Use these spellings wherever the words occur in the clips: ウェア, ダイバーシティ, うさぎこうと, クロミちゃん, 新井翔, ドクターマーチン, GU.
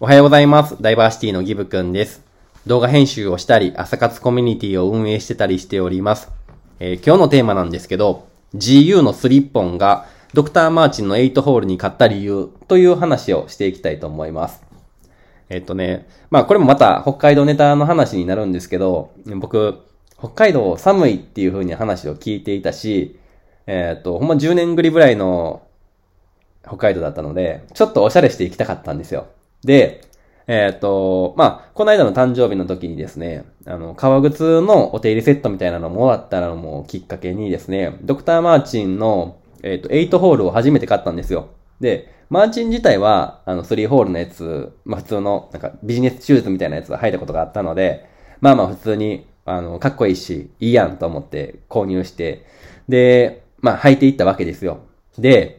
おはようございます。ダイバーシティのギブくんです。動画編集をしたり、朝活コミュニティを運営してたりしております。今日のテーマなんですけど、GU のスリッポンがドクターマーチンの8ホールに買った理由という話をしていきたいと思います。まあこれもまた北海道ネタの話になるんですけど、僕、北海道寒いっていう風に話を聞いていたし、ほんま10年ぶりぐらいの北海道だったので、ちょっとおしゃれして行きたかったんですよ。で、まあ、この間の誕生日の時にですね、革靴のお手入れセットみたいなのもらったのもきっかけにですね、ドクターマーチンの、8ホールを初めて買ったんですよ。で、マーチン自体は、3ホールのやつ、まあ普通の、なんかビジネスシューズみたいなやつは履いたことがあったので、まあまあ普通に、かっこいいし、いいやんと思って購入して、で、まあ履いていったわけですよ。で、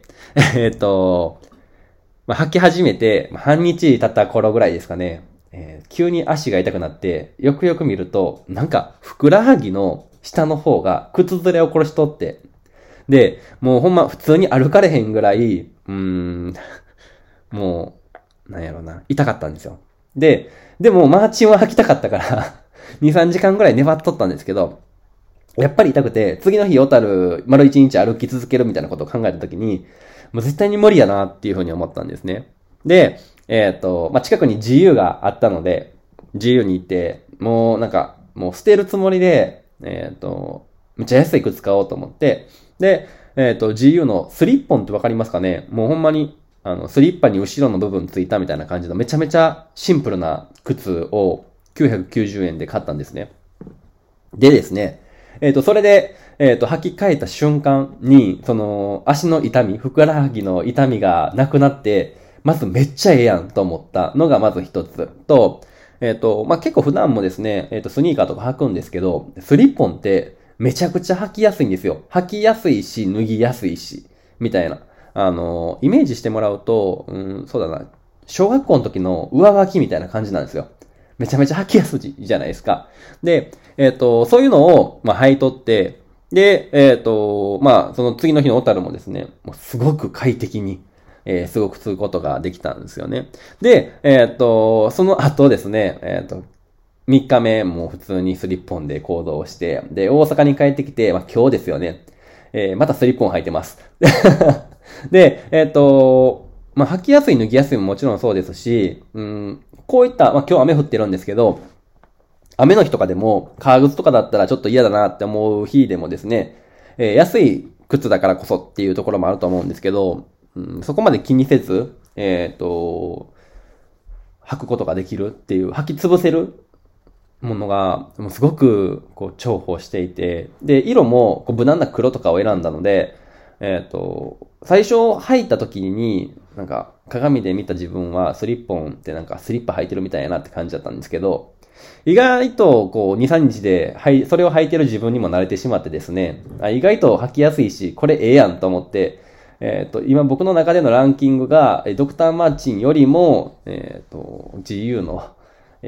まあ、履き始めて、半日経った頃ぐらいですかね、急に足が痛くなって、よくよく見ると、なんか、ふくらはぎの下の方が靴ずれを殺しとって、で、もうほんま普通に歩かれへんぐらい、もう、なんやろな、痛かったんですよ。でもマーチンは履きたかったから、2、3時間ぐらい粘っとったんですけど、やっぱり痛くて、次の日小樽丸1日歩き続けるみたいなことを考えたときに、もう絶対に無理やなっていうふうに思ったんですね。で、まあ、近くに GU があったので、GU に行って、もうなんか、もう捨てるつもりで、めっちゃ安い靴買おうと思って、で、GU のスリッポンってわかりますかね？もうほんまに、スリッパに後ろの部分ついたみたいな感じのめちゃめちゃシンプルな靴を990円で買ったんですね。でですね、それで、履き替えた瞬間に、その、足の痛み、ふくらはぎの痛みがなくなって、まずめっちゃええやんと思ったのがまず一つと、まあ、結構普段もですね、スニーカーとか履くんですけど、スリッポンってめちゃくちゃ履きやすいんですよ。履きやすいし、脱ぎやすいし、みたいな。イメージしてもらうと、そうだな、小学校の時の上履きみたいな感じなんですよ。めちゃめちゃ履きやすいじゃないですか。で、そういうのを、まあ、履いとって、で、まあ、その次の日の小樽もですね、もうすごく快適に、すごくすることができたんですよね。で、その後ですね、3日目も普通にスリッポンで行動して、で、大阪に帰ってきて、まあ、今日ですよね、またスリッポン履いてます。で、まあ、履きやすい脱ぎやすいももちろんそうですし、こういった、まあ、今日雨降ってるんですけど、雨の日とかでも、革靴とかだったらちょっと嫌だなって思う日でもですね、安い靴だからこそっていうところもあると思うんですけど、そこまで気にせず、履くことができるっていう、履き潰せるものが、もうすごく、こう、重宝していて、で、色も、こう、無難な黒とかを選んだので、最初履いた時に、なんか鏡で見た自分はスリッポンってなんかスリッパ履いてるみたいやなって感じだったんですけど、意外とこう 2,3 日でそれを履いてる自分にも慣れてしまってですね、意外と履きやすいし、これええやんと思って、今僕の中でのランキングがドクターマーチンよりも、GU の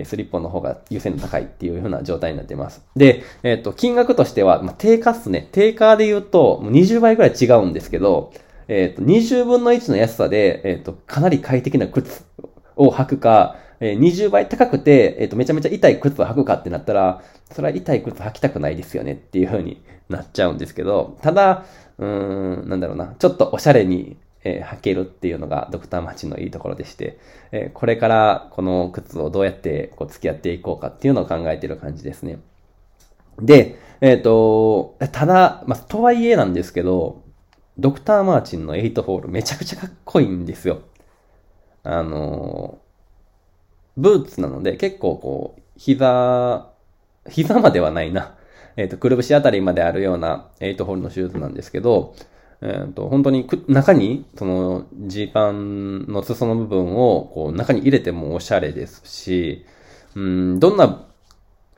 スリッポンの方が優先度高いっていうような状態になっています。で、金額としては、まあ、定価っすね。定価で言うと、20倍くらい違うんですけど、20分の1の安さで、かなり快適な靴を履くか、20倍高くて、めちゃめちゃ痛い靴を履くかってなったら、それは痛い靴履きたくないですよねっていう風になっちゃうんですけど、ただ、なんだろうな、ちょっとおしゃれに、履けるっていうのがドクターマーチンのいいところでして、これからこの靴をどうやってこう付き合っていこうかっていうのを考えている感じですね。で、ただ、まあ、とはいえなんですけど、ドクターマーチンの8ホールめちゃくちゃかっこいいんですよ。ブーツなので結構こう、膝まではないな。くるぶしあたりまであるような8ホールのシューズなんですけど、本当に中に、その、ジーパンの裾の部分を、こう、中に入れてもおしゃれですし、どんな、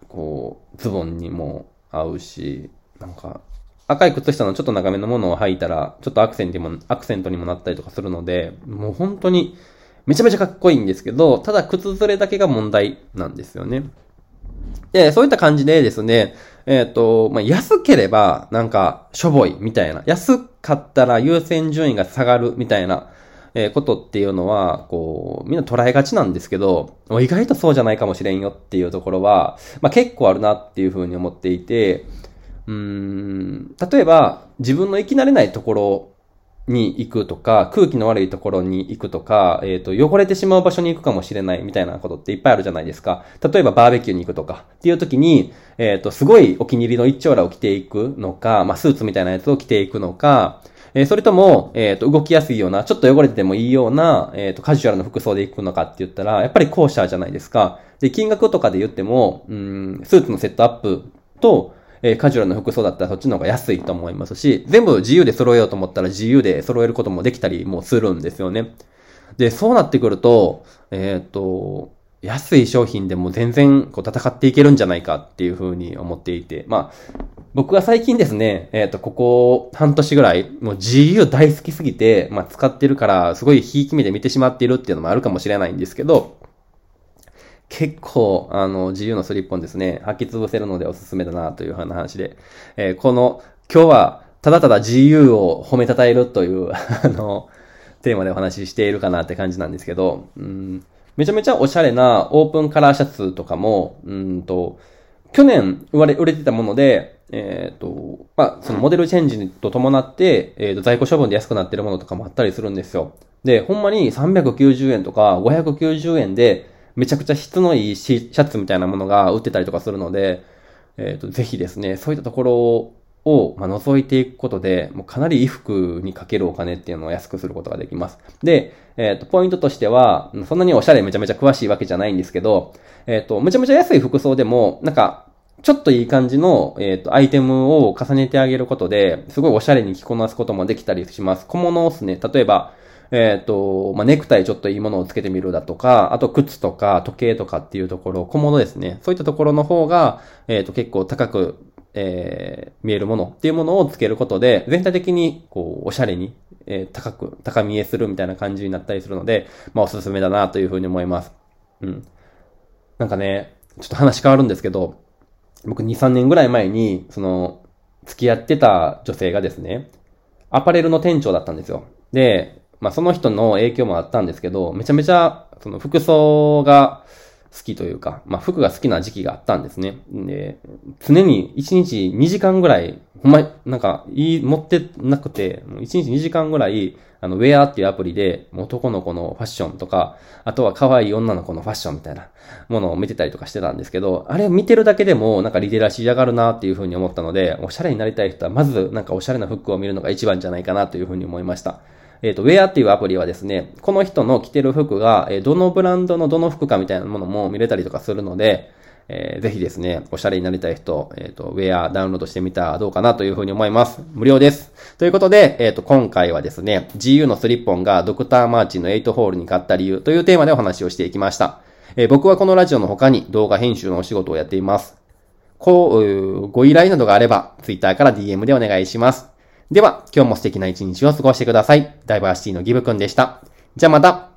こう、ズボンにも合うし、なんか、赤い靴下のちょっと長めのものを履いたら、ちょっとアクセントにもなったりとかするので、もう本当に、めちゃめちゃかっこいいんですけど、ただ靴ずれだけが問題なんですよね。で、そういった感じでですね、まあ、安ければ、なんか、しょぼいみたいな、安かったら優先順位が下がるみたいな、ことっていうのは、こう、みんな捉えがちなんですけど、意外とそうじゃないかもしれんよっていうところは、まあ結構あるなっていうふうに思っていて、例えば自分の行き慣れないところに行くとか、空気の悪いところに行くとか、汚れてしまう場所に行くかもしれないみたいなことっていっぱいあるじゃないですか。例えばバーベキューに行くとかっていう時に、すごいお気に入りの一丁羅を着ていくのか、まあ、スーツみたいなやつを着ていくのか、それとも、動きやすいような、ちょっと汚れててもいいような、カジュアルな服装で行くのかって言ったら、やっぱり後者じゃないですか。で、金額とかで言っても、スーツのセットアップと、カジュアルな服装だったらそっちの方が安いと思いますし、全部GUで揃えようと思ったらGUで揃えることもできたりもするんですよね。で、そうなってくると、安い商品でも全然こう戦っていけるんじゃないかっていうふうに思っていて、まあ、僕は最近ですね、ここ半年ぐらい、もうGU大好きすぎて、まあ使ってるから、すごいひいき目で見てしまっているっていうのもあるかもしれないんですけど、結構、GUのスリッポンですね、履き潰せるのでおすすめだなという話で、今日は、ただただGUを褒めたたえるという、テーマでお話ししているかなって感じなんですけど、めちゃめちゃおしゃれなオープンカラーシャツとかも、去年売れてたもので、まあ、そのモデルチェンジと伴って、在庫処分で安くなってるものとかもあったりするんですよ。で、ほんまに390円とか590円で、めちゃくちゃ質のいいシャツみたいなものが売ってたりとかするので、ぜひですね、そういったところを、まあ、覗いていくことで、もうかなり衣服にかけるお金っていうのを安くすることができます。で、ポイントとしては、そんなにおしゃれめちゃめちゃ詳しいわけじゃないんですけど、めちゃめちゃ安い服装でも、なんか、ちょっといい感じの、アイテムを重ねてあげることで、すごいおしゃれに着こなすこともできたりします。小物をですね、例えば、まあ、ネクタイちょっといいものをつけてみるだとか、あと靴とか時計とかっていうところ、小物ですね。そういったところの方が、結構高く、見えるものっていうものをつけることで、全体的に、こう、おしゃれに、高見えするみたいな感じになったりするので、まあ、おすすめだなというふうに思います。なんかね、ちょっと話変わるんですけど、僕2、3年ぐらい前に、付き合ってた女性がですね、アパレルの店長だったんですよ。で、まあ、その人の影響もあったんですけど、めちゃめちゃ、服装が好きというか、まあ、服が好きな時期があったんですね。で、常に1日2時間ぐらい、ほんま、なんか、持ってなくて、1日2時間ぐらい、ウェアっていうアプリで、男の子のファッションとか、あとは可愛い女の子のファッションみたいなものを見てたりとかしてたんですけど、あれを見てるだけでも、なんかリテラシー上がるなっていうふうに思ったので、おしゃれになりたい人は、まず、なんかおしゃれな服を見るのが一番じゃないかなというふうに思いました。ウェアっていうアプリはですね、この人の着てる服が、どのブランドのどの服かみたいなものも見れたりとかするので、ぜひですね、おしゃれになりたい人、ウェアダウンロードしてみたらどうかなというふうに思います。無料です。ということで、今回はですね、GU のスリッポンがドクターマーチンの8ホールに買った理由というテーマでお話をしていきました。僕はこのラジオの他に動画編集のお仕事をやっています。ご依頼などがあれば、Twitter から DM でお願いします。では、今日も素敵な一日を過ごしてください。ダイバーシティのギブくんでした。じゃあまた。